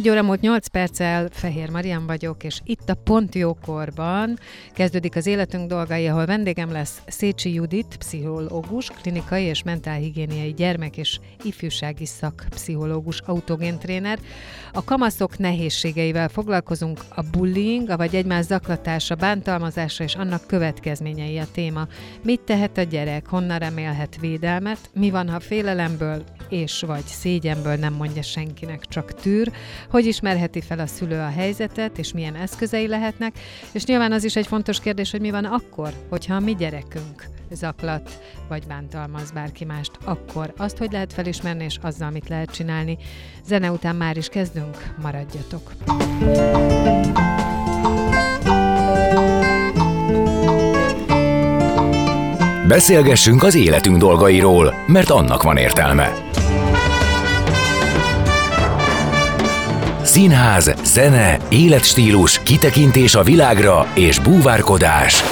11:08, Fehér Marian vagyok, és itt a Pont Jókorban kezdődik az életünk dolgai, ahol vendégem lesz Szécsi Judit, pszichológus, klinikai és mentálhigiéniai gyermek- és ifjúsági szakpszichológus, autogéntréner. A kamaszok nehézségeivel foglalkozunk, a bullying, vagy egymás zaklatása, bántalmazása és annak következményei a téma. Mit tehet a gyerek, honnan remélhet védelmet, mi van, ha félelemből és vagy szégyenből nem mondja senkinek, csak tűr, hogy ismerheti fel a szülő a helyzetet, és milyen eszközei lehetnek, és nyilván az is egy fontos kérdés, hogy mi van akkor, hogyha a mi gyerekünk zaklat, vagy bántalmaz bárki mást, akkor azt, hogy lehet felismerni, és azzal, mit lehet csinálni. Zene után már is kezdünk, maradjatok! Beszélgessünk az életünk dolgairól, mert annak van értelme. Színház, zene, életstílus, kitekintés a világra és búvárkodás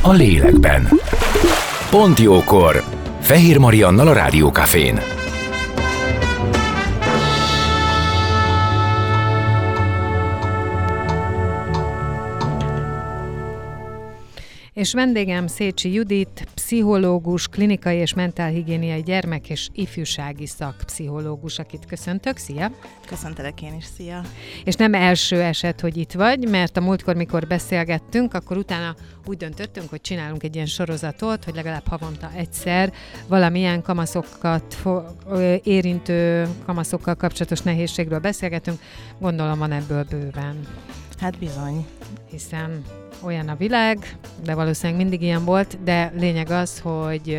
a lélekben. Pont jókor. Fehér Mariannal a Rádió Cafén. És vendégem Szécsi Judit, pszichológus, klinikai és mentálhigiéniai gyermek- és ifjúsági szakpszichológus, akit köszöntök. Szia! Köszöntelek én is, szia! És nem első eset, hogy itt vagy, mert a múltkor, mikor beszélgettünk, akkor utána úgy döntöttünk, hogy csinálunk egy ilyen sorozatot, hogy legalább havonta egyszer valamilyen kamaszokat érintő, kamaszokkal kapcsolatos nehézségről beszélgetünk. Gondolom, van ebből bőven. Hát bizony. Hiszen olyan a világ, de valószínűleg mindig ilyen volt, de lényeg az, hogy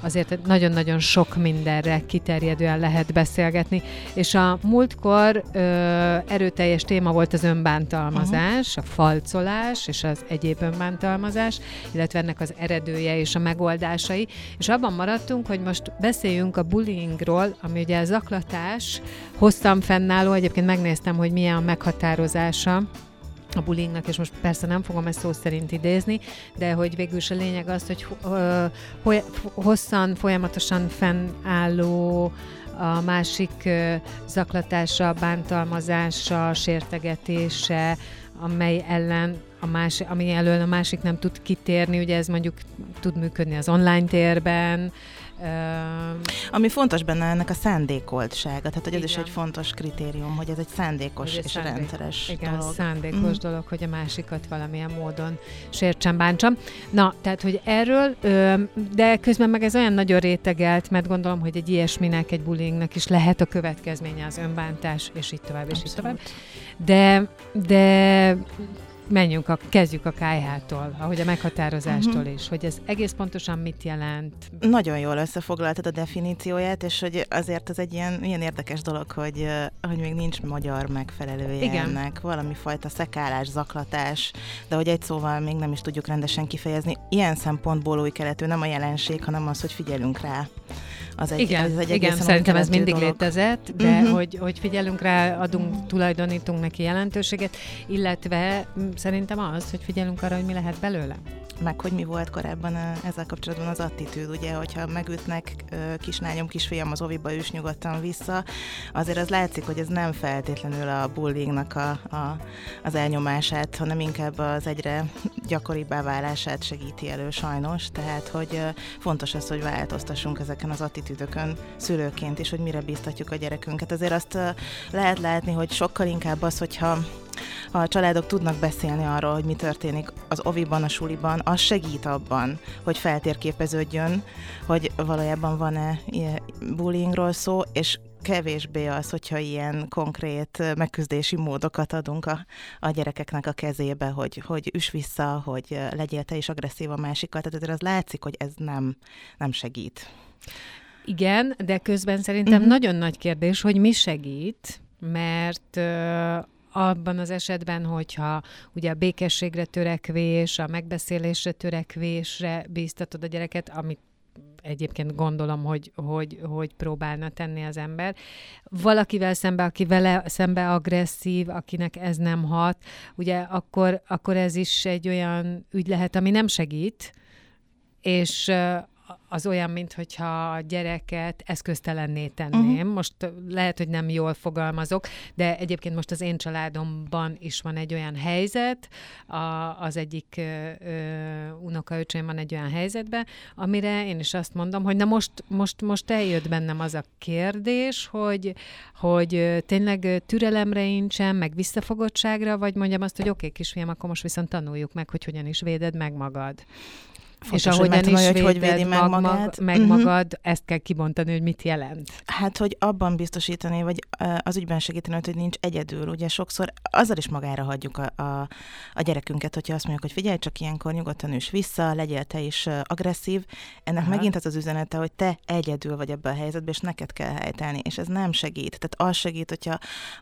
azért nagyon-nagyon sok mindenre kiterjedően lehet beszélgetni, és a múltkor erőteljes téma volt az önbántalmazás, a falcolás és az egyéb önbántalmazás, illetve ennek az eredője és a megoldásai, és abban maradtunk, hogy most beszéljünk a bullyingról, ami ugye a zaklatás, hosszan fennálló, egyébként megnéztem, hogy milyen a meghatározása a bullyingnak, és most persze nem fogom ezt szó szerint idézni, de hogy végül is a lényeg az, hogy hosszan, folyamatosan fennálló, a másik zaklatása, bántalmazása, sértegetése, amely ellen ami elől a másik nem tud kitérni, ugye ez mondjuk tud működni az online térben. Ami fontos benne, ennek a szándékoltsága, tehát hogy ez is egy fontos kritérium, hogy ez egy szándékos és rendszeres dolog. Igen, szándékos dolog, hogy a másikat valamilyen módon sértsem, bántsam. Na, tehát, hogy erről, de közben meg ez olyan nagyon rétegelt, mert gondolom, hogy egy ilyesminek, egy bullyingnak is lehet a következménye az önbántás, és így tovább, és így tovább. De menjünk, kezdjük a KH-tól, ahogy a meghatározástól is, hogy ez egész pontosan mit jelent. Nagyon jól összefoglaltad a definícióját, és hogy azért ez egy ilyen érdekes dolog, hogy még nincs magyar megfelelője ennek. Valami fajta szekálás, zaklatás, de hogy egy szóval még nem is tudjuk rendesen kifejezni. Ilyen szempontból új keletű, nem a jelenség, hanem az, hogy figyelünk rá. Igen, szerintem ez mindig létezett, de hogy figyelünk rá, adunk, tulajdonítunk neki jelentőséget, illetve szerintem az, hogy figyelünk arra, hogy mi lehet belőle. Meg hogy mi volt korábban ezzel kapcsolatban az attitűd, ugye, hogyha megütnek kislányom, kisfiam az oviba, üss nyugodtan vissza, azért az látszik, hogy ez nem feltétlenül a bullyingnak az elnyomását, hanem inkább az egyre gyakoribbá válását segíti elő sajnos, tehát hogy fontos az, hogy változtassunk ezeken az attitűdökön szülőként is, hogy mire bíztatjuk a gyerekünket. Azért azt lehet látni, hogy sokkal inkább az, hogyha a családok tudnak beszélni arról, hogy mi történik az oviban, a suliban, az segít abban, hogy feltérképeződjön, hogy valójában van-e bullyingról szó, és kevésbé az, hogyha ilyen konkrét megküzdési módokat adunk a gyerekeknek a kezébe, hogy üss vissza, hogy legyél te is agresszív a másikkal. Tehát azért az látszik, hogy ez nem segít. Igen, de közben szerintem nagyon nagy kérdés, hogy mi segít, mert abban az esetben, hogyha ugye a békességre törekvés, a megbeszélésre törekvésre bíztatod a gyereket, amit egyébként gondolom, hogy próbálna tenni az ember. Valakivel szembe, aki vele szembe agresszív, akinek ez nem hat, ugye akkor ez is egy olyan ügy lehet, ami nem segít, és az olyan, mintha a gyereket eszköztelenné tenném. Uh-huh. Most lehet, hogy nem jól fogalmazok, de egyébként most az én családomban is van egy olyan helyzet, az egyik unokaöcsém van egy olyan helyzetben, amire én is azt mondom, hogy na most eljött bennem az a kérdés, hogy tényleg türelemre nincsen, meg visszafogottságra, vagy mondjam azt, hogy oké, kisfiam, akkor most viszont tanuljuk meg, hogy hogyan is véded meg magad. Fontos, és ahogyan is hogy védi meg magad, ezt kell kibontani, hogy mit jelent. Hát, hogy abban biztosítani, vagy az ügyben segíteni, hogy nincs egyedül. Ugye sokszor azzal is magára hagyjuk a gyerekünket, hogyha azt mondjuk, hogy figyelj, csak ilyenkor nyugodtan üss vissza, legyél te is agresszív. Ennek megint az üzenete, hogy te egyedül vagy ebben a helyzetben, és neked kell helytelni, és ez nem segít. Tehát az segít,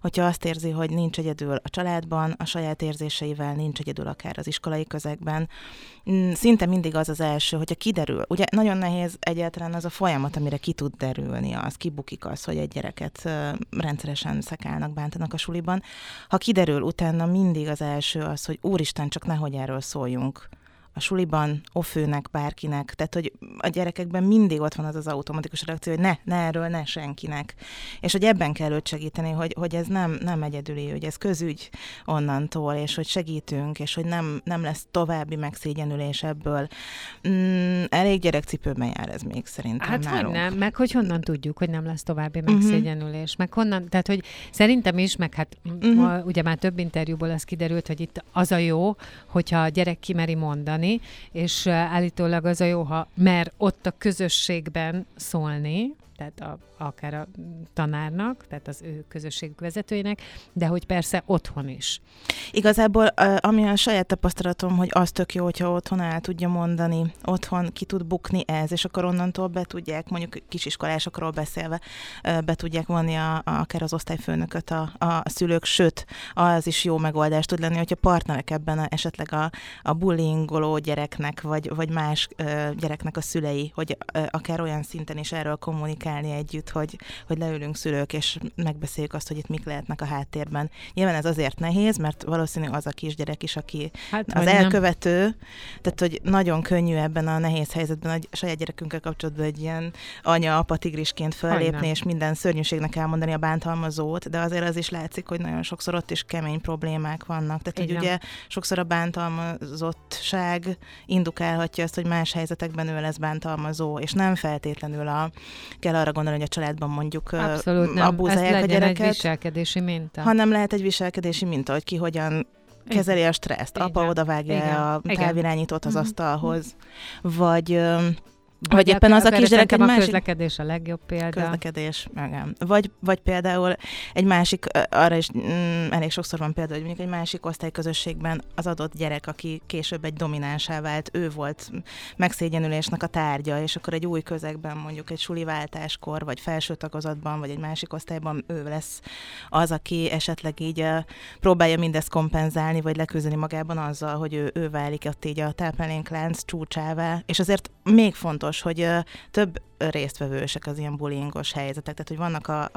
hogyha azt érzi, hogy nincs egyedül a családban, a saját érzéseivel, nincs egyedül akár az iskolai közegben. Szinte mindig az első, hogyha kiderül. Ugye nagyon nehéz egyáltalán az a folyamat, amire ki tud derülni, az kibukik az, hogy egy gyereket rendszeresen szekálnak, bántanak a suliban. Ha kiderül, utána mindig az első az, hogy úristen, csak nehogy erről szóljunk. A suliban, ofőnek, bárkinek, tehát, hogy a gyerekekben mindig ott van az az automatikus reakció, hogy ne erről, ne senkinek. És hogy ebben kell őt segíteni, hogy ez nem egyedüli, hogy ez közügy onnantól, és hogy segítünk, és hogy nem lesz további megszégyenülés ebből. Elég gyerekcipőben jár ez még szerintem. Hát nálunk. Hogy nem, meg hogy honnan tudjuk, hogy nem lesz további megszégyenülés, meg honnan, tehát, hogy szerintem is, meg hát ugye már több interjúból az kiderült, hogy itt az a jó, hogyha a gyerek kimeri mondani, és állítólag az a jó, ha mer ott a közösségben szólni, tehát akár a tanárnak, tehát az ő közösségük vezetőjének, de hogy persze otthon is. Igazából, ami a saját tapasztalatom, hogy az tök jó, hogyha otthon el tudja mondani, otthon ki tud bukni ez, és akkor onnantól be tudják, mondjuk kisiskolásokról beszélve, be tudják vonni akár az osztályfőnököt a szülők, sőt, az is jó megoldás tud lenni, hogyha partnerek ebben esetleg a bullyingoló gyereknek, vagy más gyereknek a szülei, hogy akár olyan szinten is erről kommunikál, együtt, hogy leülünk szülők, és megbeszéljük azt, hogy itt mik lehetnek a háttérben. Nyilván ez azért nehéz, mert valószínű az a kisgyerek is, aki az elkövető, tehát hogy nagyon könnyű ebben a nehéz helyzetben a saját gyerekünkkel kapcsolatban egy ilyen anya-apa tigrisként föllépni, és minden szörnyűségnek elmondani a bántalmazót, de azért az is látszik, hogy nagyon sokszor ott is kemény problémák vannak. Tehát, hogy ugye sokszor a bántalmazottság indukálhatja azt, hogy más helyzetekben ő lesz bántalmazó, és nem feltétlenül kell arra gondolni, hogy a családban mondjuk abúzálják a gyereket. Egy viselkedési minta. Hanem lehet egy viselkedési minta, hogy ki hogyan kezeli a stresszt. Igen. Apa odavágja a távirányítót az asztalhoz. Vagy éppen az a kisgyerek egy másik... közlekedés a legjobb példa. Közlekedés, igen. Vagy például egy másik, arra is elég sokszor van példa, hogy mondjuk egy másik osztályközösségben az adott gyerek, aki később egy dominánsá vált, ő volt megszégyenülésnek a tárgya, és akkor egy új közegben, mondjuk egy suliváltáskor, vagy felső tagozatban, vagy egy másik osztályban ő lesz az, aki esetleg így próbálja mindezt kompenzálni, vagy leküzdeni magában azzal, hogy ő válik ott így a táplálénklánc csúcsává. És azért még fontos, hogy több résztvevősek az ilyen bullyingos helyzetek. Tehát, hogy vannak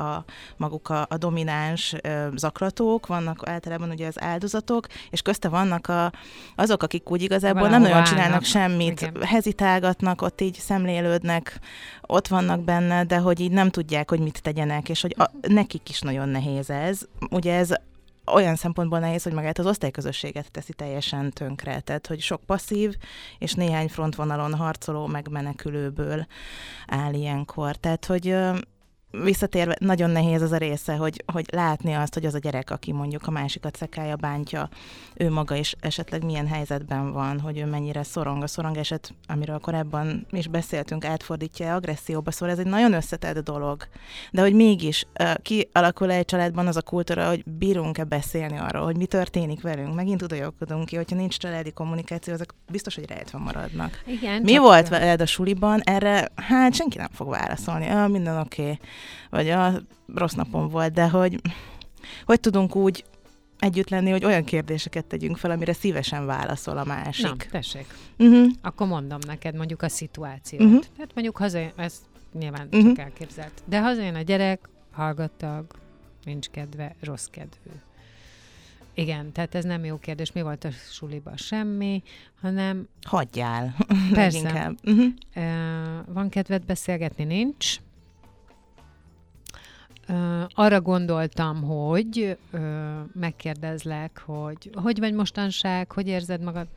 maguk a domináns zaklatók, vannak általában ugye az áldozatok, és közte vannak azok, akik úgy igazából nem nagyon csinálnak semmit, hezitálgatnak, ott így szemlélődnek, ott vannak benne, de hogy így nem tudják, hogy mit tegyenek, és hogy nekik is nagyon nehéz ez. Ugye ez olyan szempontból nehéz, hogy magát az osztályközösséget teszi teljesen tönkre. Tehát, hogy sok passzív, és néhány frontvonalon harcoló, megmenekülőből áll ilyenkor. Tehát, hogy visszatérve, nagyon nehéz az a része, hogy látni azt, hogy az a gyerek, aki mondjuk a másikat szekálja, bántja, ő maga is esetleg milyen helyzetben van, hogy ő mennyire szorong. A szorongeset, amiről korábban is beszéltünk, átfordítja agresszióba, szóval ez egy nagyon összetett dolog. De hogy mégis kialakul egy családban az a kultúra, hogy bírunk-e beszélni arról, hogy mi történik velünk. Megint tudajolkodunk ki, hogyha nincs családi kommunikáció, ezek biztos, hogy rejtve maradnak. Igen, mi volt veled a suliban? Erre hát senki nem fog válaszolni. Minden oké. Vagy rossz napom volt, de hogy tudunk úgy együtt lenni, hogy olyan kérdéseket tegyünk fel, amire szívesen válaszol a másik. Na, tessék. Uh-huh. Akkor mondom neked mondjuk a szituációt. Uh-huh. Tehát mondjuk hazajön, ezt nyilván uh-huh. csak elképzelt. De hazajön a gyerek, hallgatag, nincs kedve, rossz kedvű. Igen, tehát ez nem jó kérdés. Mi volt a suliban? Semmi, hanem... Hagyjál. Persze. Uh-huh. Van kedved beszélgetni? Nincs. Arra gondoltam, hogy megkérdezlek, hogy vagy mostanság, hogy érzed magad?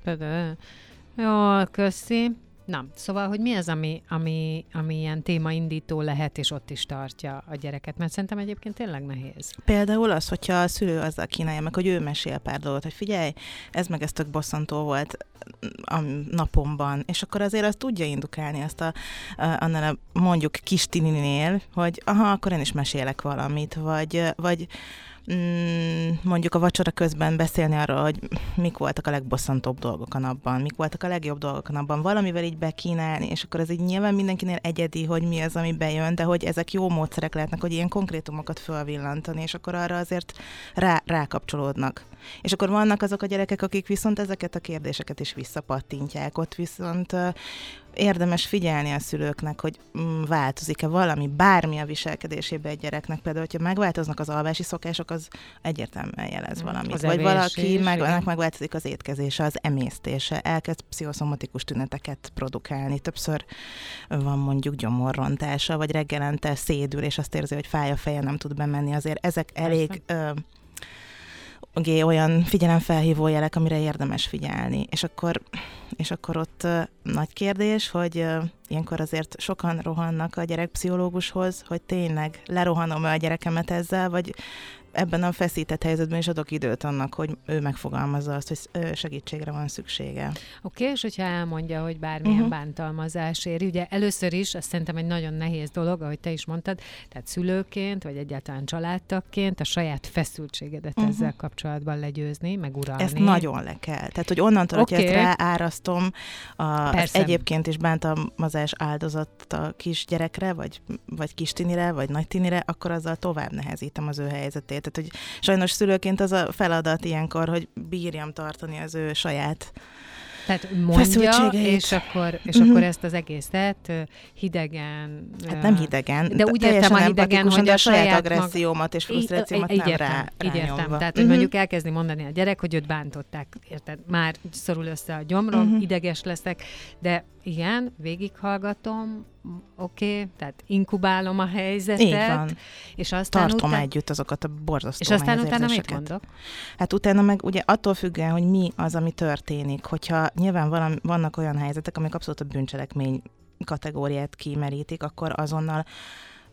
Jól, köszi. Na, szóval, hogy mi az, ami ilyen témaindító lehet, és ott is tartja a gyereket? Mert szerintem egyébként tényleg nehéz. Például az, hogyha a szülő azzal kínálja meg, hogy ő mesél pár dolgot, hogy figyelj, ez meg ez tök bosszantó volt a napomban, és akkor azért azt tudja indukálni azt annál a mondjuk kis tininél, hogy aha, akkor én is mesélek valamit, vagy mondjuk a vacsora közben beszélni arról, hogy mik voltak a legbosszantóbb dolgok a napban, mik voltak a legjobb dolgok a napban, valamivel így bekínálni, és akkor ez így nyilván mindenkinél egyedi, hogy mi az, ami bejön, de hogy ezek jó módszerek lehetnek, hogy ilyen konkrétumokat fölvillantani, és akkor arra azért rákapcsolódnak. És akkor vannak azok a gyerekek, akik viszont ezeket a kérdéseket is visszapattintják, ott viszont érdemes figyelni a szülőknek, hogy változik-e valami, bármi a viselkedésében egy gyereknek. Például, hogyha megváltoznak az alvási szokások, az egyértelműen jelez valamit. Az vagy valaki megváltozik az étkezése, az emésztése, elkezd pszichoszomatikus tüneteket produkálni. Többször van mondjuk gyomorrontása, vagy reggelente szédül, és azt érzi, hogy fáj a feje, nem tud bemenni. Azért ezek elég... olyan figyelemfelhívó jelek, amire érdemes figyelni. És akkor ott nagy kérdés, hogy ilyenkor azért sokan rohannak a gyerekpszichológushoz, hogy tényleg lerohanom-e a gyerekemet ezzel, vagy ebben a feszített helyzetben is adok időt annak, hogy ő megfogalmazza azt, hogy segítségre van szüksége. Oké, és hogyha elmondja, hogy bármilyen uh-huh. bántalmazás éri, ugye először is, azt szerintem egy nagyon nehéz dolog, ahogy te is mondtad, tehát szülőként, vagy egyáltalán családtagként a saját feszültségedet uh-huh. ezzel kapcsolatban legyőzni, meguralni. Ezt nagyon le kell. Tehát, hogy onnantól, hogy ezt ráárasztom az egyébként is bántalmazás áldozat a kisgyerekre, vagy kistinire, vagy nagytinire, akkor azzal tovább nehezítem az ő helyzetét. Tehát, hogy sajnos szülőként az a feladat ilyenkor, hogy bírjam tartani az ő saját feszültségeit. És uh-huh. akkor ezt az egészet hidegen... Hát nem hidegen, de úgy értem a hidegen, hogy a saját agressziómat és frusztrációmat nem rányomva. Így értem, tehát hogy uh-huh. mondjuk elkezdi mondani a gyerek, hogy őt bántották, érted? Már szorul össze a gyomrom, uh-huh. ideges leszek, de igen, végighallgatom, oké, tehát inkubálom a helyzetet, és aztán tartom együtt azokat a borzasztó érzéseket. És aztán utána mit mondok? Hát utána meg ugye attól függően, hogy mi az, ami történik, hogyha nyilván vannak olyan helyzetek, amik abszolút a bűncselekmény kategóriát kimerítik, akkor azonnal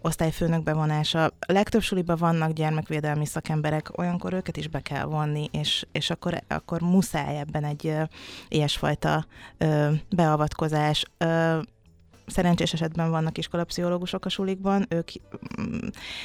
osztályfőnök bevonása. Legtöbb suliban vannak gyermekvédelmi szakemberek, olyankor őket is be kell vonni, és akkor muszáj ebben egy ilyesfajta beavatkozás. Szerencsés esetben vannak iskolapszichológusok a sulikban, ők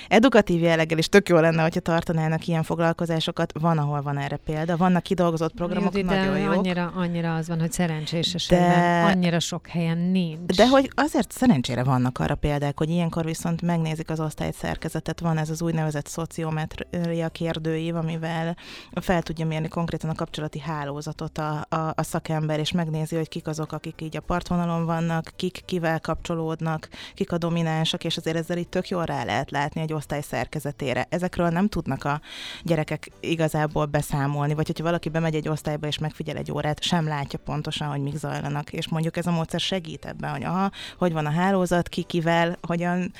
edukatív jelleggel is tök jó lenne, hogyha tartanának ilyen foglalkozásokat. Van, ahol van erre példa. Vannak kidolgozott programok, Judi, nagyon jók. Annyira az van, hogy szerencsés esetben annyira sok helyen nincs. De hogy azért szerencsére vannak arra példák, hogy ilyenkor viszont megnézik az osztályszerkezetet. Van ez az úgynevezett szociometria kérdőív, amivel fel tudja mérni konkrétan a kapcsolati hálózatot a szakember, és megnézi, hogy kik azok, akik így a partvonalon vannak, kik kapcsolódnak, kik a dominánsak, és azért ezzel így tök jól rá lehet látni egy osztály szerkezetére. Ezekről nem tudnak a gyerekek igazából beszámolni, vagy hogyha valaki bemegy egy osztályba és megfigyel egy órát, sem látja pontosan, hogy mik zajlanak, és mondjuk ez a módszer segít ebben, hogy hogy van a hálózat, kivel, hogyan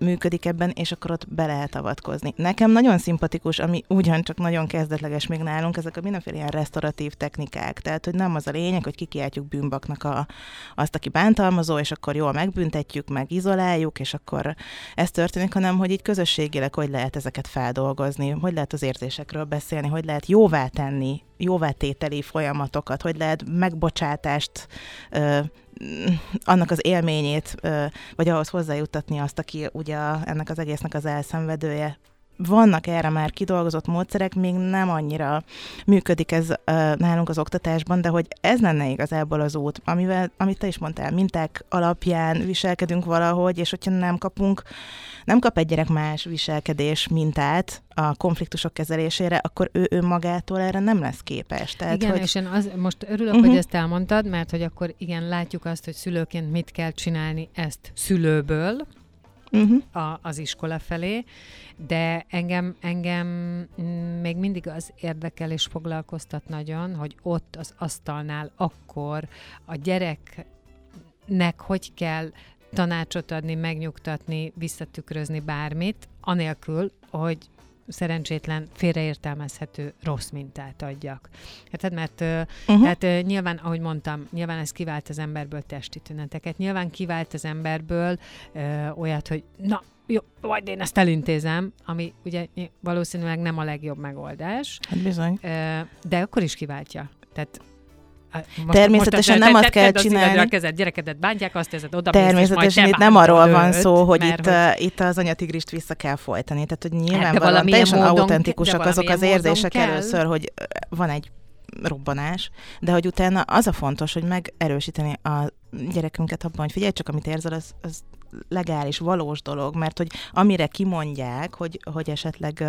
működik ebben, és akkor ott be lehet avatkozni. Nekem nagyon szimpatikus, ami ugyancsak nagyon kezdetleges még nálunk, ezek a mindenféle ilyen resztoratív technikák, tehát hogy nem az a lényeg, hogy kikiáltjuk bűnbaknak azt, aki bántalmazó, és akkor jól megbüntetjük, meg izoláljuk, és akkor ez történik, hanem hogy így közösségileg hogy lehet ezeket feldolgozni, hogy lehet az érzésekről beszélni, hogy lehet jóvá tenni, jóvátételi folyamatokat, hogy lehet megbocsátást, annak az élményét, vagy ahhoz hozzájuttatni azt, aki ugye ennek az egésznek az elszenvedője. Vannak erre már kidolgozott módszerek, még nem annyira működik ez nálunk az oktatásban, de hogy ez lenne igazából az út, amit te is mondtál, minták alapján viselkedünk valahogy, és hogyha nem kap egy gyerek más viselkedés mintát a konfliktusok kezelésére, akkor ő önmagától erre nem lesz képes. Tehát, igen, hogy... és én most örülök, hogy ezt elmondtad, mert hogy akkor igen, látjuk azt, hogy szülőként mit kell csinálni ezt szülőből, az iskola felé, de engem még mindig az érdekel és foglalkoztat nagyon, hogy ott az asztalnál akkor a gyereknek hogy kell tanácsot adni, megnyugtatni, visszatükrözni bármit, anélkül, hogy szerencsétlen, félreértelmezhető rossz mintát adjak. Hát, mert tehát, nyilván, ahogy mondtam, nyilván ez kivált az emberből testi tüneteket, nyilván kivált az emberből olyat, hogy na, jó, majd én ezt elintézem, ami ugye valószínűleg nem a legjobb megoldás. Hát bizony. De akkor is kiváltja. Tehát természetesen nem azt kell csinálni. A kezed, gyerekedet bántják, azt érzed, oda természetesen itt nem arról van szó, hogy itt az anyatigrist vissza kell folytani. Tehát, hogy nyilvánvalóan teljesen autentikusak azok az érzések először, hogy van egy robbanás, de hogy utána az a fontos, hogy megerősíteni a gyerekünket abban, hogy figyelj csak, amit érzel, az legális, valós dolog, mert hogy amire kimondják, hogy esetleg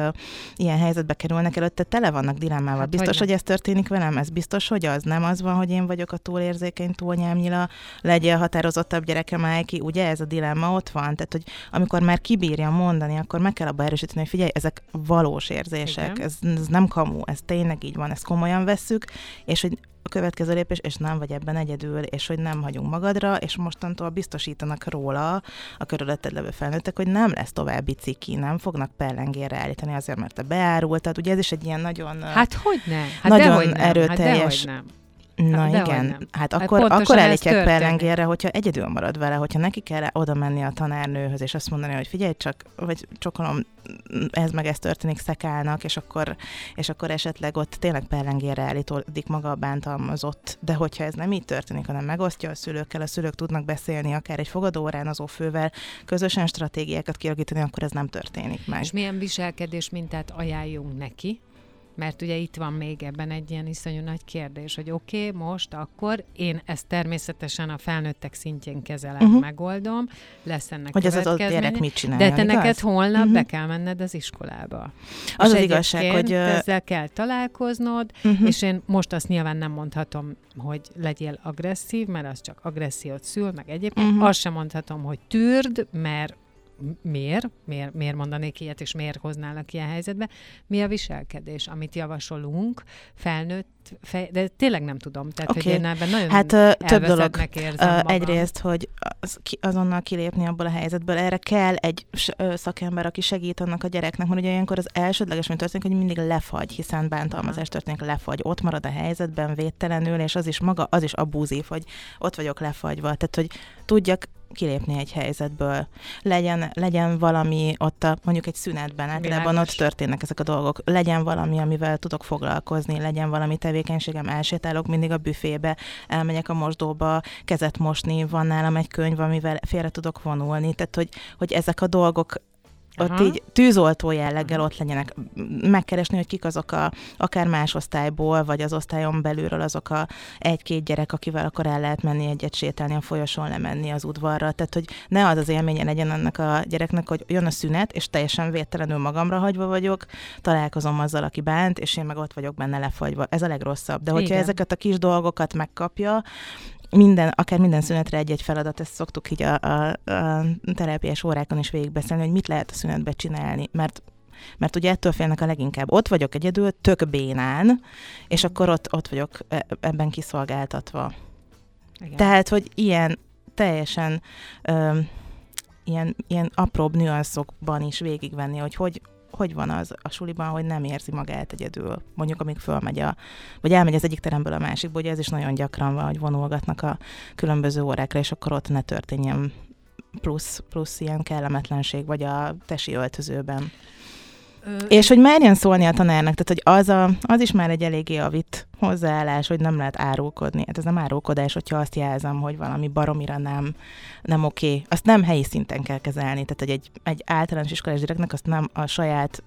ilyen helyzetbe kerülnek, előtte tele vannak dilemmával. Hát biztos, hogy ez történik velem? Ez biztos, hogy az nem az van, hogy én vagyok a túlérzékeny, túlnyámnyila, legyél határozottabb gyerekem, ki, ugye ez a dilemma ott van. Tehát, hogy amikor már kibírja mondani, akkor meg kell abba erősíteni, hogy figyelj, ezek valós érzések, ez nem kamu, ez tényleg így van, ezt komolyan vesszük, és hogy a következő lépés, és nem vagy ebben egyedül, és hogy nem hagyunk magadra, és mostantól biztosítanak róla a körülötted levő felnőttek, hogy nem lesz további ciki, nem fognak pellengérre állítani azért, mert te beárultad. Ugye ez is egy ilyen nagyon, nagyon erőteljes... Na igen, hát akkor elítják pellengérre, hogyha egyedül marad vele, hogyha neki kell oda menni a tanárnőhöz, és azt mondani, hogy figyelj csak, vagy csokolom, ez meg ez történik, szekálnak, és akkor esetleg ott tényleg pellengérre állítódik maga a bántalmazott. De hogyha ez nem így történik, hanem megosztja a szülőkkel, a szülők tudnak beszélni akár egy fogadóórán az ófővel, közösen stratégiákat kialakítani, akkor ez nem történik meg. És milyen viselkedés mintát ajánljunk neki? Mert ugye itt van még ebben egy ilyen iszonyú nagy kérdés, hogy oké, most akkor én ezt természetesen a felnőttek szintjén kezelem, megoldom, lesz ennek következménye. Hogy az gyerek mit csinálja, de te neked holnap be kell menned az iskolába. Az és az igazság, hogy... ezzel kell találkoznod, és én most azt nyilván nem mondhatom, hogy legyél agresszív, mert az csak agressziót szül, meg egyébként. Azt sem mondhatom, hogy tűrd, mert miért mondanék ilyet, és miért hoználak ilyen helyzetbe? Mi a viselkedés, amit javasolunk felnőtt, de tényleg nem tudom. Tehát, hogy én ebben nagyon elveszettnek érzem magam. Egyrészt, hogy azonnal kilépni abból a helyzetből, erre kell egy szakember, aki segít annak a gyereknek, mert ugye ilyenkor az elsődleges, mint történik, hogy mindig lefagy, hiszen bántalmazás történik, lefagy. Ott marad a helyzetben védtelenül, és az is maga, az is abúzív, hogy ott vagyok lefagyva. Tehát, hogy tudjak kilépni egy helyzetből. Legyen valami ott, mondjuk egy szünetben, általában ott történnek ezek a dolgok. Legyen valami, amivel tudok foglalkozni, legyen valami tevékenységem, elsétálok mindig a büfébe, elmegyek a mosdóba kezet mosni, van nálam egy könyv, amivel félre tudok vonulni. Tehát, hogy ezek a dolgok ott így tűzoltó jelleggel ott legyenek. Megkeresni, hogy kik azok akár más osztályból, vagy az osztályon belülről azok a egy-két gyerek, akivel akkor el lehet menni egyet sétálni a folyosón, lemenni az udvarra. Tehát, hogy ne az élménye legyen annak a gyereknek, hogy jön a szünet, és teljesen védtelenül magamra hagyva vagyok, találkozom azzal, aki bánt, és én meg ott vagyok benne lefagyva. Ez a legrosszabb. De hogyha ezeket a kis dolgokat megkapja, akár minden szünetre egy-egy feladat, ezt szoktuk így a terápiás órákon is végigbeszélni, hogy mit lehet a szünetbe csinálni, mert ugye ettől félnek a leginkább. Ott vagyok egyedül, tök bénán, és akkor ott vagyok ebben kiszolgáltatva. Igen. Tehát, hogy ilyen teljesen ilyen apróbb nüanszokban is végigvenni, hogy hogy van az a suliban, hogy nem érzi magát egyedül, mondjuk amíg fölmegy vagy elmegy az egyik teremből a másikba, ugye ez is nagyon gyakran van, hogy vonulgatnak a különböző órákra, és akkor ott ne történjen plusz ilyen kellemetlenség, vagy a tesi öltözőben. És hogy merjen szólni a tanárnak, tehát hogy az is már egy eléggé avit hozzáállás, hogy nem lehet árulkodni. Hát ez nem árulkodás, hogyha azt jelzem, hogy valami baromira nem oké. Azt nem helyi szinten kell kezelni. Tehát egy általános iskolás gyereknek azt nem a saját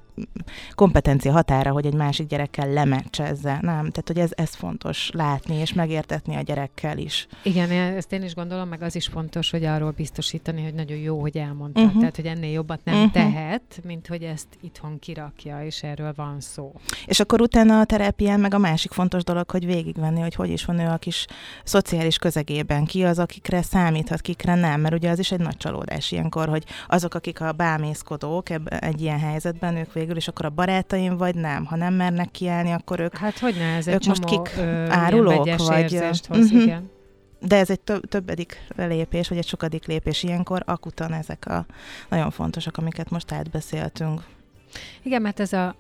kompetencia határa, hogy egy másik gyerekkel lemecsezze. Nem, tehát hogy ez fontos látni és megértetni a gyerekkel is. Igen, ezt én is gondolom, meg az is fontos, hogy arról biztosítani, hogy nagyon jó, hogy elmondtad. Uh-huh. Tehát, hogy ennél jobbat nem tehet, mint hogy ezt itthon kirakja, és erről van szó. És akkor utána a terápián meg a másik fontos dolog, hogy végigvenni, hogy is van ő a kis szociális közegében, ki az, akikre számíthat, kikre nem, mert ugye az is egy nagy csalódás ilyenkor, hogy azok, akik a bámészkodók egy ilyen helyzetben, ők végül is akkor a barátaim, vagy nem. Ha nem mernek kiállni, akkor ők, hát, hogy ne, ez ők most kik árulók, vagy... Hoz, igen. De ez egy többedik lépés, vagy egy sokadik lépés ilyenkor, akutan ezek a nagyon fontosak, amiket most átbeszéltünk. Igen, mert ez a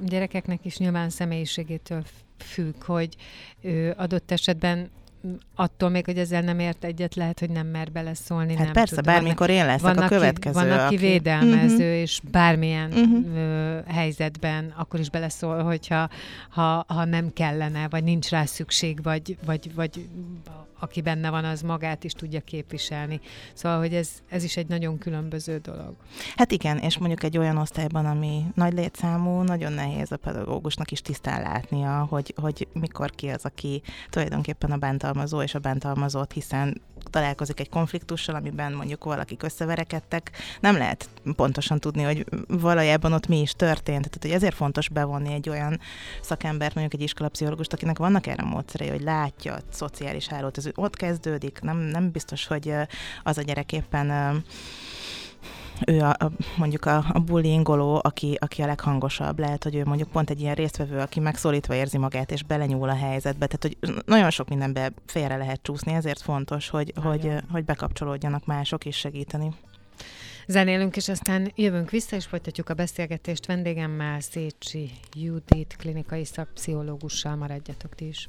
gyerekeknek is nyilván személyiségétől függ, hogy adott esetben attól még, hogy ezzel nem ért egyet, lehet, hogy nem mer beleszólni. Hát nem persze, tud. Bármikor én leszek a következő. Van, aki védelmező, és bármilyen helyzetben akkor is beleszól, hogyha ha nem kellene, vagy nincs rá szükség, vagy aki benne van, az magát is tudja képviselni. Szóval, hogy ez is egy nagyon különböző dolog. Hát igen, és mondjuk egy olyan osztályban, ami nagy létszámú, nagyon nehéz a pedagógusnak is tisztán látnia, hogy mikor ki az, aki tulajdonképpen a bántalmazó és a bántalmazott, hiszen találkozik egy konfliktussal, amiben mondjuk valakik összeverekedtek. Nem lehet pontosan tudni, hogy valójában ott mi is történt. Tehát, hogy ezért fontos bevonni egy olyan szakembert, mondjuk egy iskolapszichológust, akinek vannak erre módszerei, hogy látja a szociális hálót, ez ott kezdődik. Nem biztos, hogy az a gyerek éppen ő mondjuk a bullyingoló, aki a leghangosabb, lehet, hogy ő mondjuk pont egy ilyen résztvevő, aki megszólítva érzi magát, és belenyúl a helyzetbe. Tehát, hogy nagyon sok mindenbe félre lehet csúszni, ezért fontos, hogy bekapcsolódjanak mások és segíteni. Zenélünk, és aztán jövünk vissza, és folytatjuk a beszélgetést vendégemmel, Szécsi Judit klinikai szakpszichológussal. Maradjatok ti is!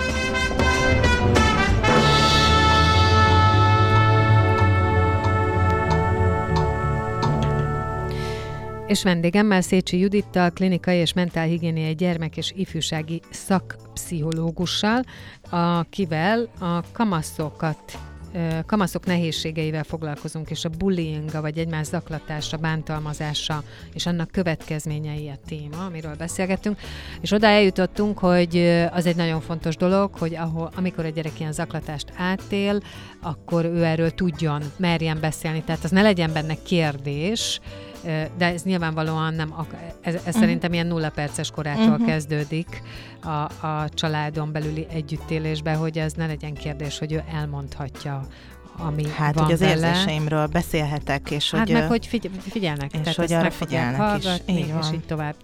És vendégemmel, Szécsi Judittal, klinikai és mentálhigiéniai gyermek- és ifjúsági szakpszichológussal, akivel a kamaszok nehézségeivel foglalkozunk, és a bullying, vagy egymás zaklatása, bántalmazása és annak következményei a téma, amiről beszélgettünk. És oda eljutottunk, hogy az egy nagyon fontos dolog, hogy amikor a gyerek ilyen zaklatást átél, akkor ő erről tudjon, merjen beszélni. Tehát az ne legyen benne kérdés, de ez nyilvánvalóan nem, ez szerintem ilyen 0 perces korától kezdődik a családon belüli együttélésben, hogy ez ne legyen kérdés, hogy ő elmondhatja, ami hát, van hogy az vele. Érzéseimről beszélhetek, és hát hogy... Hát meg, hogy figyelnek. És hogy arra figyelnek is. Így van. És így tovább.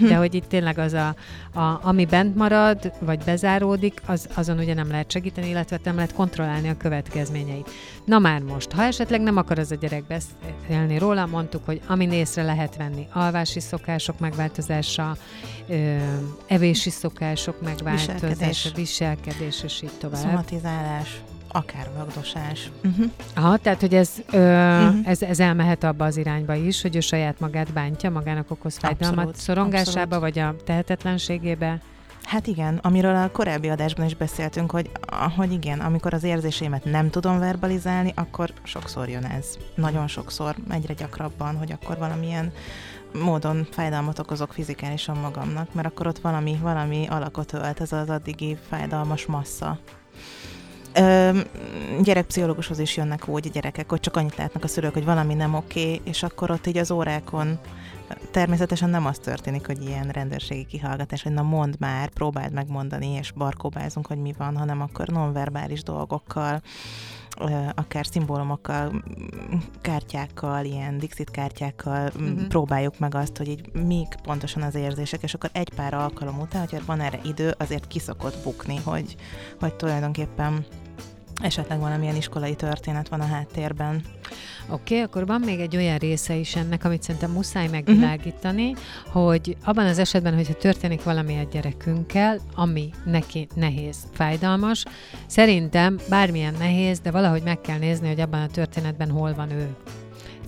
De hogy itt tényleg az ami bent marad, vagy bezáródik, azon ugye nem lehet segíteni, illetve nem lehet kontrollálni a következményeit. Na már most, ha esetleg nem akar az a gyerek beszélni róla, mondtuk, hogy amin észre lehet venni, alvási szokások megváltozása, evési szokások megváltozása, viselkedés, és így tovább. Szomatizálás. Akár vagdosás. Aha, tehát, hogy ez elmehet abba az irányba is, hogy ő saját magát bántja, magának okoz fájdalmat, szorongásába, vagy a tehetetlenségébe. Hát igen, amiről a korábbi adásban is beszéltünk, hogy igen, amikor az érzéseimet nem tudom verbalizálni, akkor sokszor jön ez. Nagyon sokszor, egyre gyakrabban, hogy akkor valamilyen módon fájdalmat okozok fizikálisan magamnak, mert akkor ott valami alakot ölt ez az addigi fájdalmas massza. Gyerekpszichológushoz is jönnek úgy gyerekek, hogy csak annyit látnak a szülők, hogy valami nem oké, és akkor ott így az órákon természetesen nem az történik, hogy ilyen rendőrségi kihallgatás, hogy na mondd már, próbáld megmondani, és barkóbázunk, hogy mi van, hanem akkor nonverbális dolgokkal, akár szimbólumokkal, kártyákkal, ilyen Dixit kártyákkal próbáljuk meg azt, hogy így mik pontosan az érzések, és akkor egy pár alkalom után, hogyha van erre idő, azért kiszokott bukni, hogy tulajdonképpen esetleg valamilyen iskolai történet van a háttérben. Oké, akkor van még egy olyan része is ennek, amit szerintem muszáj megvilágítani, hogy abban az esetben, hogyha történik valami a gyerekünkkel, ami neki nehéz, fájdalmas, szerintem bármilyen nehéz, de valahogy meg kell nézni, hogy abban a történetben hol van ő.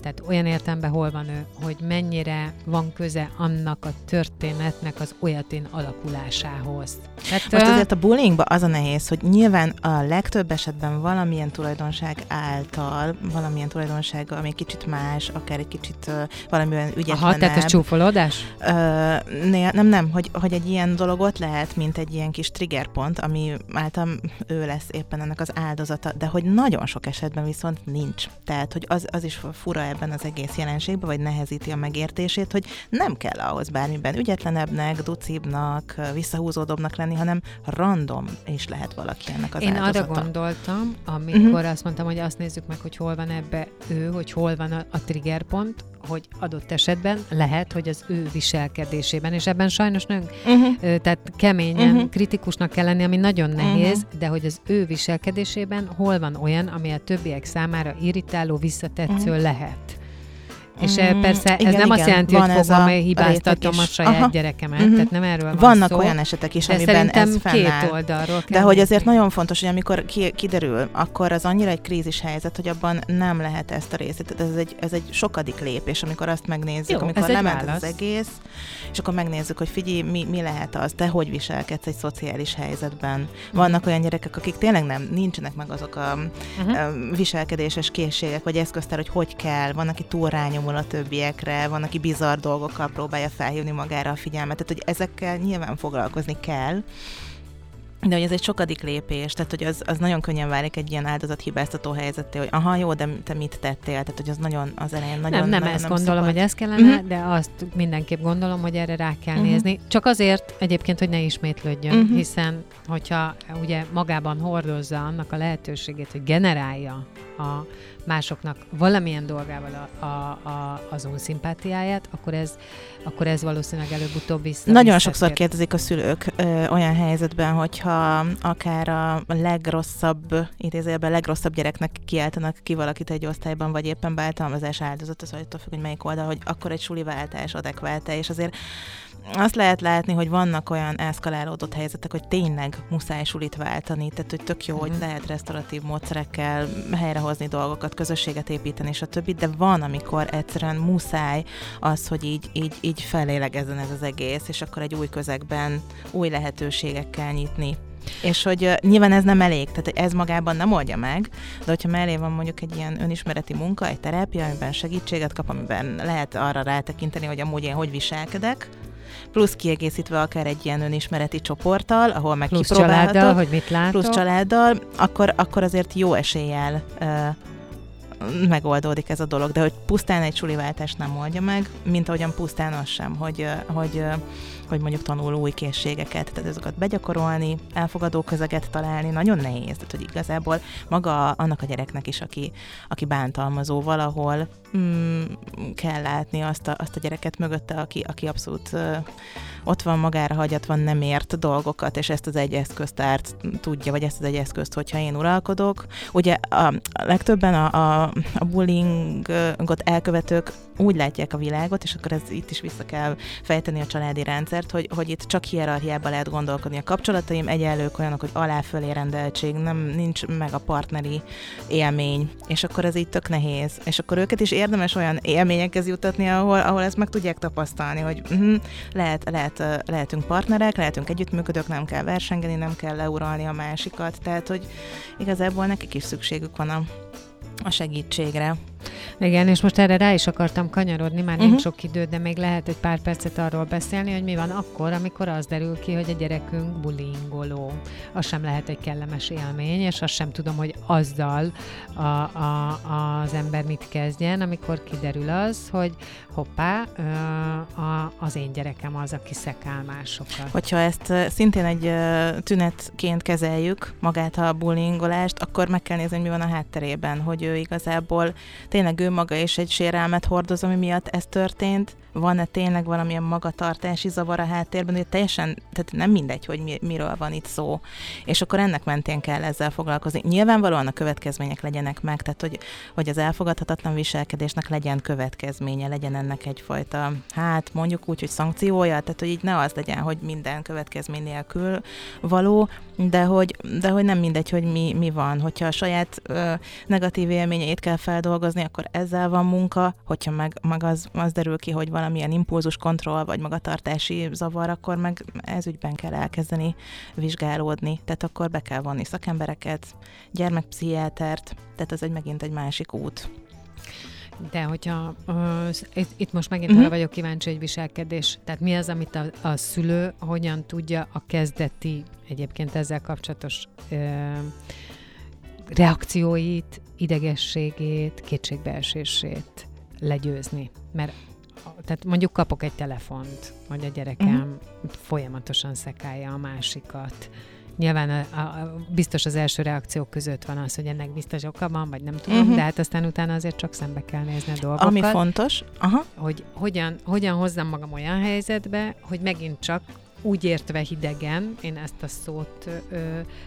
Tehát olyan értelemben hol van ő, hogy mennyire van köze annak a történetnek az olyatin alakulásához. Tehát, most azért a bullyingban az a nehéz, hogy nyilván a legtöbb esetben valamilyen tulajdonság által, valamilyen tulajdonság, ami kicsit más, akár egy kicsit valamilyen ügyetlenebb. Aha, tehát ez csúfolódás? Nem, hogy egy ilyen dolog ott lehet, mint egy ilyen kis triggerpont, ami által ő lesz éppen ennek az áldozata, de hogy nagyon sok esetben viszont nincs. Tehát, hogy az is fura ebben az egész jelenségben, vagy nehezíti a megértését, hogy nem kell ahhoz bármiben ügyetlenebbnek, ducibbnak, visszahúzódóbbnak lenni, hanem random is lehet valaki ennek az áldozata. Én arra gondoltam, amikor azt mondtam, hogy azt nézzük meg, hogy hol van ebbe ő, hogy hol van a triggerpont, hogy adott esetben lehet, hogy az ő viselkedésében, és ebben sajnos tehát keményen, kritikusnak kell lenni, ami nagyon nehéz, de hogy az ő viselkedésében hol van olyan, ami a többiek számára irritáló, visszatetsző lehet. És persze ez nem azt jelenti, hogy fogom, hogy hibáztatom a saját gyerekemet, tehát nem erről van szó. Vannak olyan esetek is, amiben ez fennáll. Két oldalról kell. De hogy azért nagyon fontos, hogy amikor kiderül, akkor az annyira egy krízis helyzet, hogy abban nem lehet ezt a részét. Tehát ez egy sokadik lépés, amikor azt megnézzük, jó, amikor lement az egész, és akkor megnézzük, hogy figyelj, mi lehet az, te hogy viselkedsz egy szociális helyzetben. Vannak olyan gyerekek, akik tényleg nincsenek meg azok a viselkedéses készségek, vagy eszköztár, hogy kell, van, aki túl rányomul a többiekre, van, aki bizarr dolgokkal próbálja felhívni magára a figyelmet. Tehát, hogy ezekkel nyilván foglalkozni kell, de hogy ez egy sokadik lépés, tehát, hogy az nagyon könnyen válik egy ilyen áldozathibáztató helyzetté, hogy aha, jó, de te mit tettél? Tehát, hogy az nagyon, az elején nagyon nem ezt gondolom, szokott. Hogy ez kellene, de azt mindenképp gondolom, hogy erre rá kell nézni. Csak azért egyébként, hogy ne ismétlődjön, hiszen, hogyha ugye magában hordozza annak a lehetőségét, hogy generálja a másoknak valamilyen dolgával az unszimpátiáját, akkor ez valószínűleg előbb-utóbb vissza. Nagyon sokszor kérdezik a szülők olyan helyzetben, hogyha akár a legrosszabb gyereknek kiáltanak ki valakit egy osztályban, vagy éppen bántalmazás áldozat, az attól függ, hogy melyik oldal, hogy akkor egy suliváltás adekvált-e, és azért azt lehet látni, hogy vannak olyan eszkalálódott helyzetek, hogy tényleg muszáj sulit váltani, tehát hogy tök jó, hogy lehet resztoratív módszerekkel helyrehozni dolgokat, közösséget építeni, és a többi, de van, amikor egyszerűen muszáj az, hogy így felélegezzen ez az egész, és akkor egy új közegben új lehetőségekkel nyitni. És hogy nyilván ez nem elég, tehát ez magában nem oldja meg, de hogyha mellé van mondjuk egy ilyen önismereti munka, egy terápia, amiben segítséget kap, amiben lehet arra rátekinteni, hogy amúgy én hogy viselkedek, plusz kiegészítve akár egy ilyen önismereti csoporttal, ahol meg plusz kipróbálhatod, családdal, hogy mit látok. Plusz családdal, akkor azért jó eséllyel megoldódik ez a dolog, de hogy pusztán egy suliváltás nem oldja meg, mint ahogyan pusztán az sem, hogy mondjuk tanul új készségeket, tehát azokat begyakorolni, elfogadó közeget találni, nagyon nehéz, tehát hogy igazából maga annak a gyereknek is, aki bántalmazó valahol, kell látni azt a gyereket mögötte, aki abszolút ott van magára hagyatva, nem ért dolgokat, és ezt az egy eszköztárt tudja, vagy ezt az egy eszközt, hogyha én uralkodok. Ugye a legtöbben a bullyingot elkövetők úgy látják a világot, és akkor itt is vissza kell fejteni a családi rendszert, hogy itt csak hierarchiában lehet gondolkodni. A kapcsolataim egyenlők olyanok, hogy alá-fölé rendeltség, nincs meg a partneri élmény, és akkor ez így tök nehéz. És akkor őket is érdemes olyan élményekhez jutatni, ahol ezt meg tudják tapasztalni, hogy lehetünk partnerek, lehetünk együttműködők, nem kell versengeni, nem kell leuralni a másikat, tehát hogy igazából nekik is szükségük van a segítségre. Igen, és most erre rá is akartam kanyarodni, már nem sok idő, de még lehet egy pár percet arról beszélni, hogy mi van akkor, amikor az derül ki, hogy a gyerekünk bulingoló. Az sem lehet egy kellemes élmény, és azt sem tudom, hogy azzal az ember mit kezdjen, amikor kiderül az, hogy hoppá, az én gyerekem az, aki szekál másokat. Hogyha ezt szintén egy tünetként kezeljük, magát a bulingolást, akkor meg kell nézni, hogy mi van a hátterében, hogy ő igazából tényleg ő maga is egy sérelmet hordoz, ami miatt ez történt, van-e tényleg valamilyen magatartási zavar a háttérben, hogy teljesen, tehát nem mindegy, hogy miről van itt szó. És akkor ennek mentén kell ezzel foglalkozni. Nyilvánvalóan a következmények legyenek meg, tehát hogy az elfogadhatatlan viselkedésnek legyen következménye, legyen ennek egyfajta, hát mondjuk úgy, hogy szankciója, tehát hogy így ne az legyen, hogy minden következmény nélkül való, de hogy nem mindegy, hogy mi van. Hogyha a saját negatív élményeit kell feldolgozni, akkor ezzel van munka, hogyha meg az derül ki, hogy valamilyen impulzus kontroll vagy magatartási zavar, akkor meg ez ügyben kell elkezdeni vizsgálódni. Tehát akkor be kell vonni szakembereket, gyermekpszichiátert, tehát ez megint egy másik út. De hogyha itt most megint arra vagyok kíváncsi, hogy viselkedés, tehát mi az, amit a szülő hogyan tudja a kezdeti, egyébként ezzel kapcsolatos reakcióit, idegességét, kétségbeesését legyőzni. Mert tehát mondjuk kapok egy telefont, hogy a gyerekem folyamatosan szekálja a másikat. Nyilván biztos az első reakciók között van az, hogy ennek biztos oka van, vagy nem tudom, de hát aztán utána azért csak szembe kell nézni a dolgokat. Ami fontos, hogy hogyan hozzam magam olyan helyzetbe, hogy megint csak úgy értve hidegen, én ezt a szót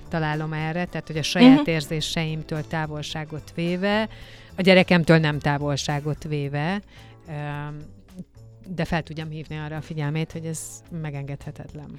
találom erre, tehát hogy a saját érzéseimtől távolságot véve, a gyerekemtől nem távolságot véve, de fel tudjam hívni arra a figyelmét, hogy ez megengedhetetlen.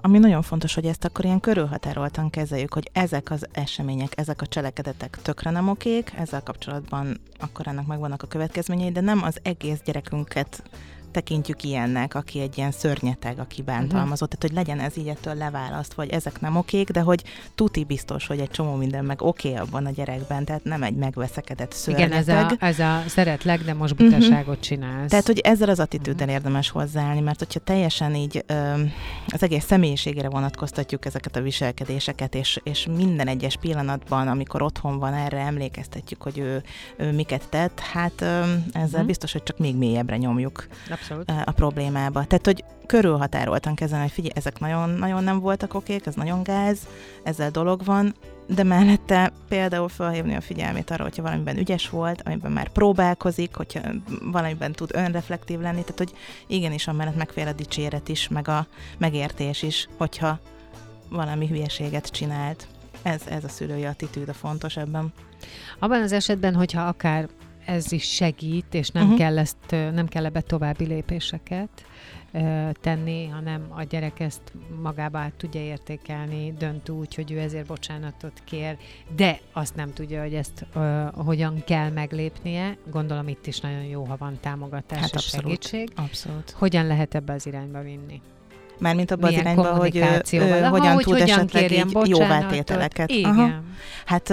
Ami nagyon fontos, hogy ezt akkor ilyen körülhatároltan kezeljük, hogy ezek az események, ezek a cselekedetek tökre nem okék, ezzel kapcsolatban akkor ennek megvannak a következményei, de nem az egész gyerekünket tekintjük ilyennek, aki egy ilyen szörnyeteg, aki bántalmazott, tehát hogy legyen ez így ettől leválaszt, vagy ezek nem okék, de hogy tuti biztos, hogy egy csomó minden meg oké abban a gyerekben, tehát nem egy megveszekedett szörnyeteg. Igen, ez a szeretlek, de most butaságot csinálsz. Tehát, hogy ezzel az attitűddel érdemes hozzáállni, mert hogyha teljesen így az egész személyiségére vonatkoztatjuk ezeket a viselkedéseket, és minden egyes pillanatban, amikor otthon van, erre emlékeztetjük, hogy ő miket tett, hát ezzel biztos, hogy csak még mélyebbre nyomjuk. A problémába. Tehát, hogy körülhatároltan kezelni, hogy figyelj, ezek nagyon-nagyon nem voltak okék, ez nagyon gáz, ezzel dolog van, de mellette például felhívni a figyelmét arra, hogyha valamiben ügyes volt, amiben már próbálkozik, hogyha valamiben tud önreflektív lenni, tehát, hogy igenis amellett megfér a dicséret is, meg a megértés is, hogyha valami hülyeséget csinált. Ez a szülői attitűd a fontos ebben. Abban az esetben, hogyha akár ez is segít, és nem kell ebbe további lépéseket tenni, hanem a gyerek ezt magába át tudja értékelni, dönt úgy, hogy ő ezért bocsánatot kér, de azt nem tudja, hogy ezt hogyan kell meglépnie. Gondolom itt is nagyon jó, ha van támogatás és abszolút, segítség. Abszolút. Hogyan lehet ebbe az irányba vinni? Mármint abban az irányban, hogy ő hogyan tud esetleg így jóváltételeket. Igen. Hát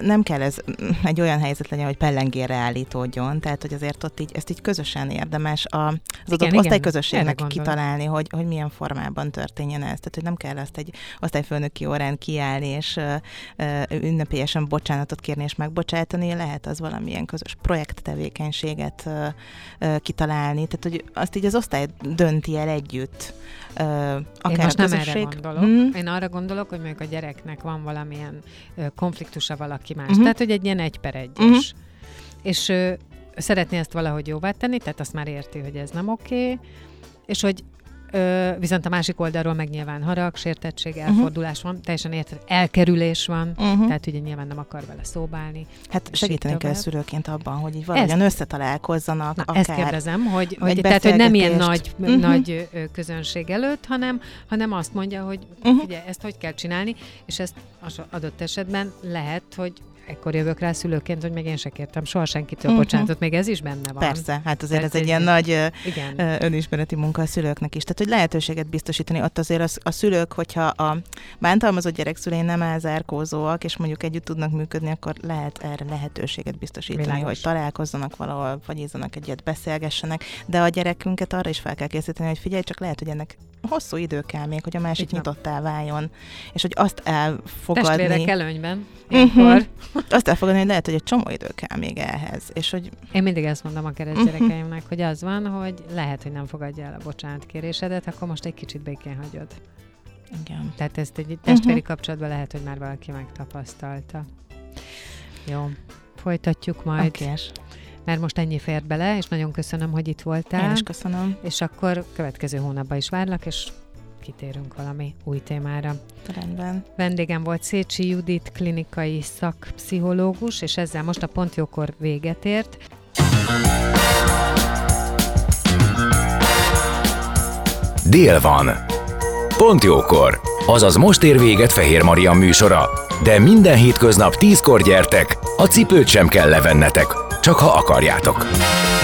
nem kell ez egy olyan helyzet legyen, hogy pellengérre állítódjon, tehát hogy azért ott így, ezt így közösen érdemes az adott osztályközösségnek kitalálni, hogy milyen formában történjen ez. Tehát, hogy nem kell azt egy osztályfőnöki órán kiállni, és ünnepélyesen bocsánatot kérni és megbocsátani, lehet az valamilyen közös projekttevékenységet kitalálni. Tehát, hogy azt így az osztály dönti el együtt. Én most nem erre gondolok. Én arra gondolok, hogy mondjuk a gyereknek van valamilyen konfliktusa valaki más. Tehát, hogy egy ilyen 1/1-es. És szeretné ezt valahogy jóvá tenni, tehát azt már érti, hogy ez nem oké. És hogy viszont a másik oldalról meg nyilván harag, sértettség, elfordulás van, teljesen elkerülés van, tehát ugye nyilván nem akar vele szóbálni. Hát segíteni kell szülőként abban, hogy így valahogyan összetalálkozzanak. Na, akár ezt kérdezem, hogy tehát, hogy nem ilyen nagy közönség előtt, hanem azt mondja, hogy ugye, ezt hogy kell csinálni, és ezt az adott esetben lehet, hogy ekkor jövök rá szülőként, hogy meg én se kértem soha senkitől bocsánatot, még ez is benne van. Persze, hát azért ez egy ilyen nagy önismereti munka a szülőknek is. Tehát, hogy lehetőséget biztosítani, ott azért a szülők, hogyha a bántalmazott gyerek szülei nem elzárkózóak, és mondjuk együtt tudnak működni, akkor lehet erre lehetőséget biztosítani, Világos. Hogy találkozzanak valahol, vagy ízzanak egyet, beszélgessenek, de a gyerekünket arra is fel kell készíteni, hogy figyelj, csak lehet, hogy ennek hosszú idő kell még, hogy a másik nyitottá váljon, és hogy azt elfogadni. Testvérek előnyben. Azt elfogadni, hogy lehet, hogy egy csomó idő kell még ehhez. És hogy... Én mindig ezt mondom a keresztgyerekeimnek, hogy az van, hogy lehet, hogy nem fogadja el a bocsánatkérésedet, akkor most egy kicsit békén hagyod. Igen. Tehát ezt egy testvéri kapcsolatban lehet, hogy már valaki megtapasztalta. Jó, folytatjuk majd. Okés. Mert most ennyi fér bele, és nagyon köszönöm, hogy itt voltál. Én is köszönöm. És akkor következő hónapban is várlak, és kitérünk valami új témára. Rendben. Vendégem volt Szécsi Judit, klinikai szakpszichológus, és ezzel most a Pont Jókor véget ért. Dél van. Pont Jókor. Azaz most ér véget Fehér Marian műsora. De minden hétköznap 10-kor gyertek, a cipőt sem kell levennetek, csak ha akarjátok.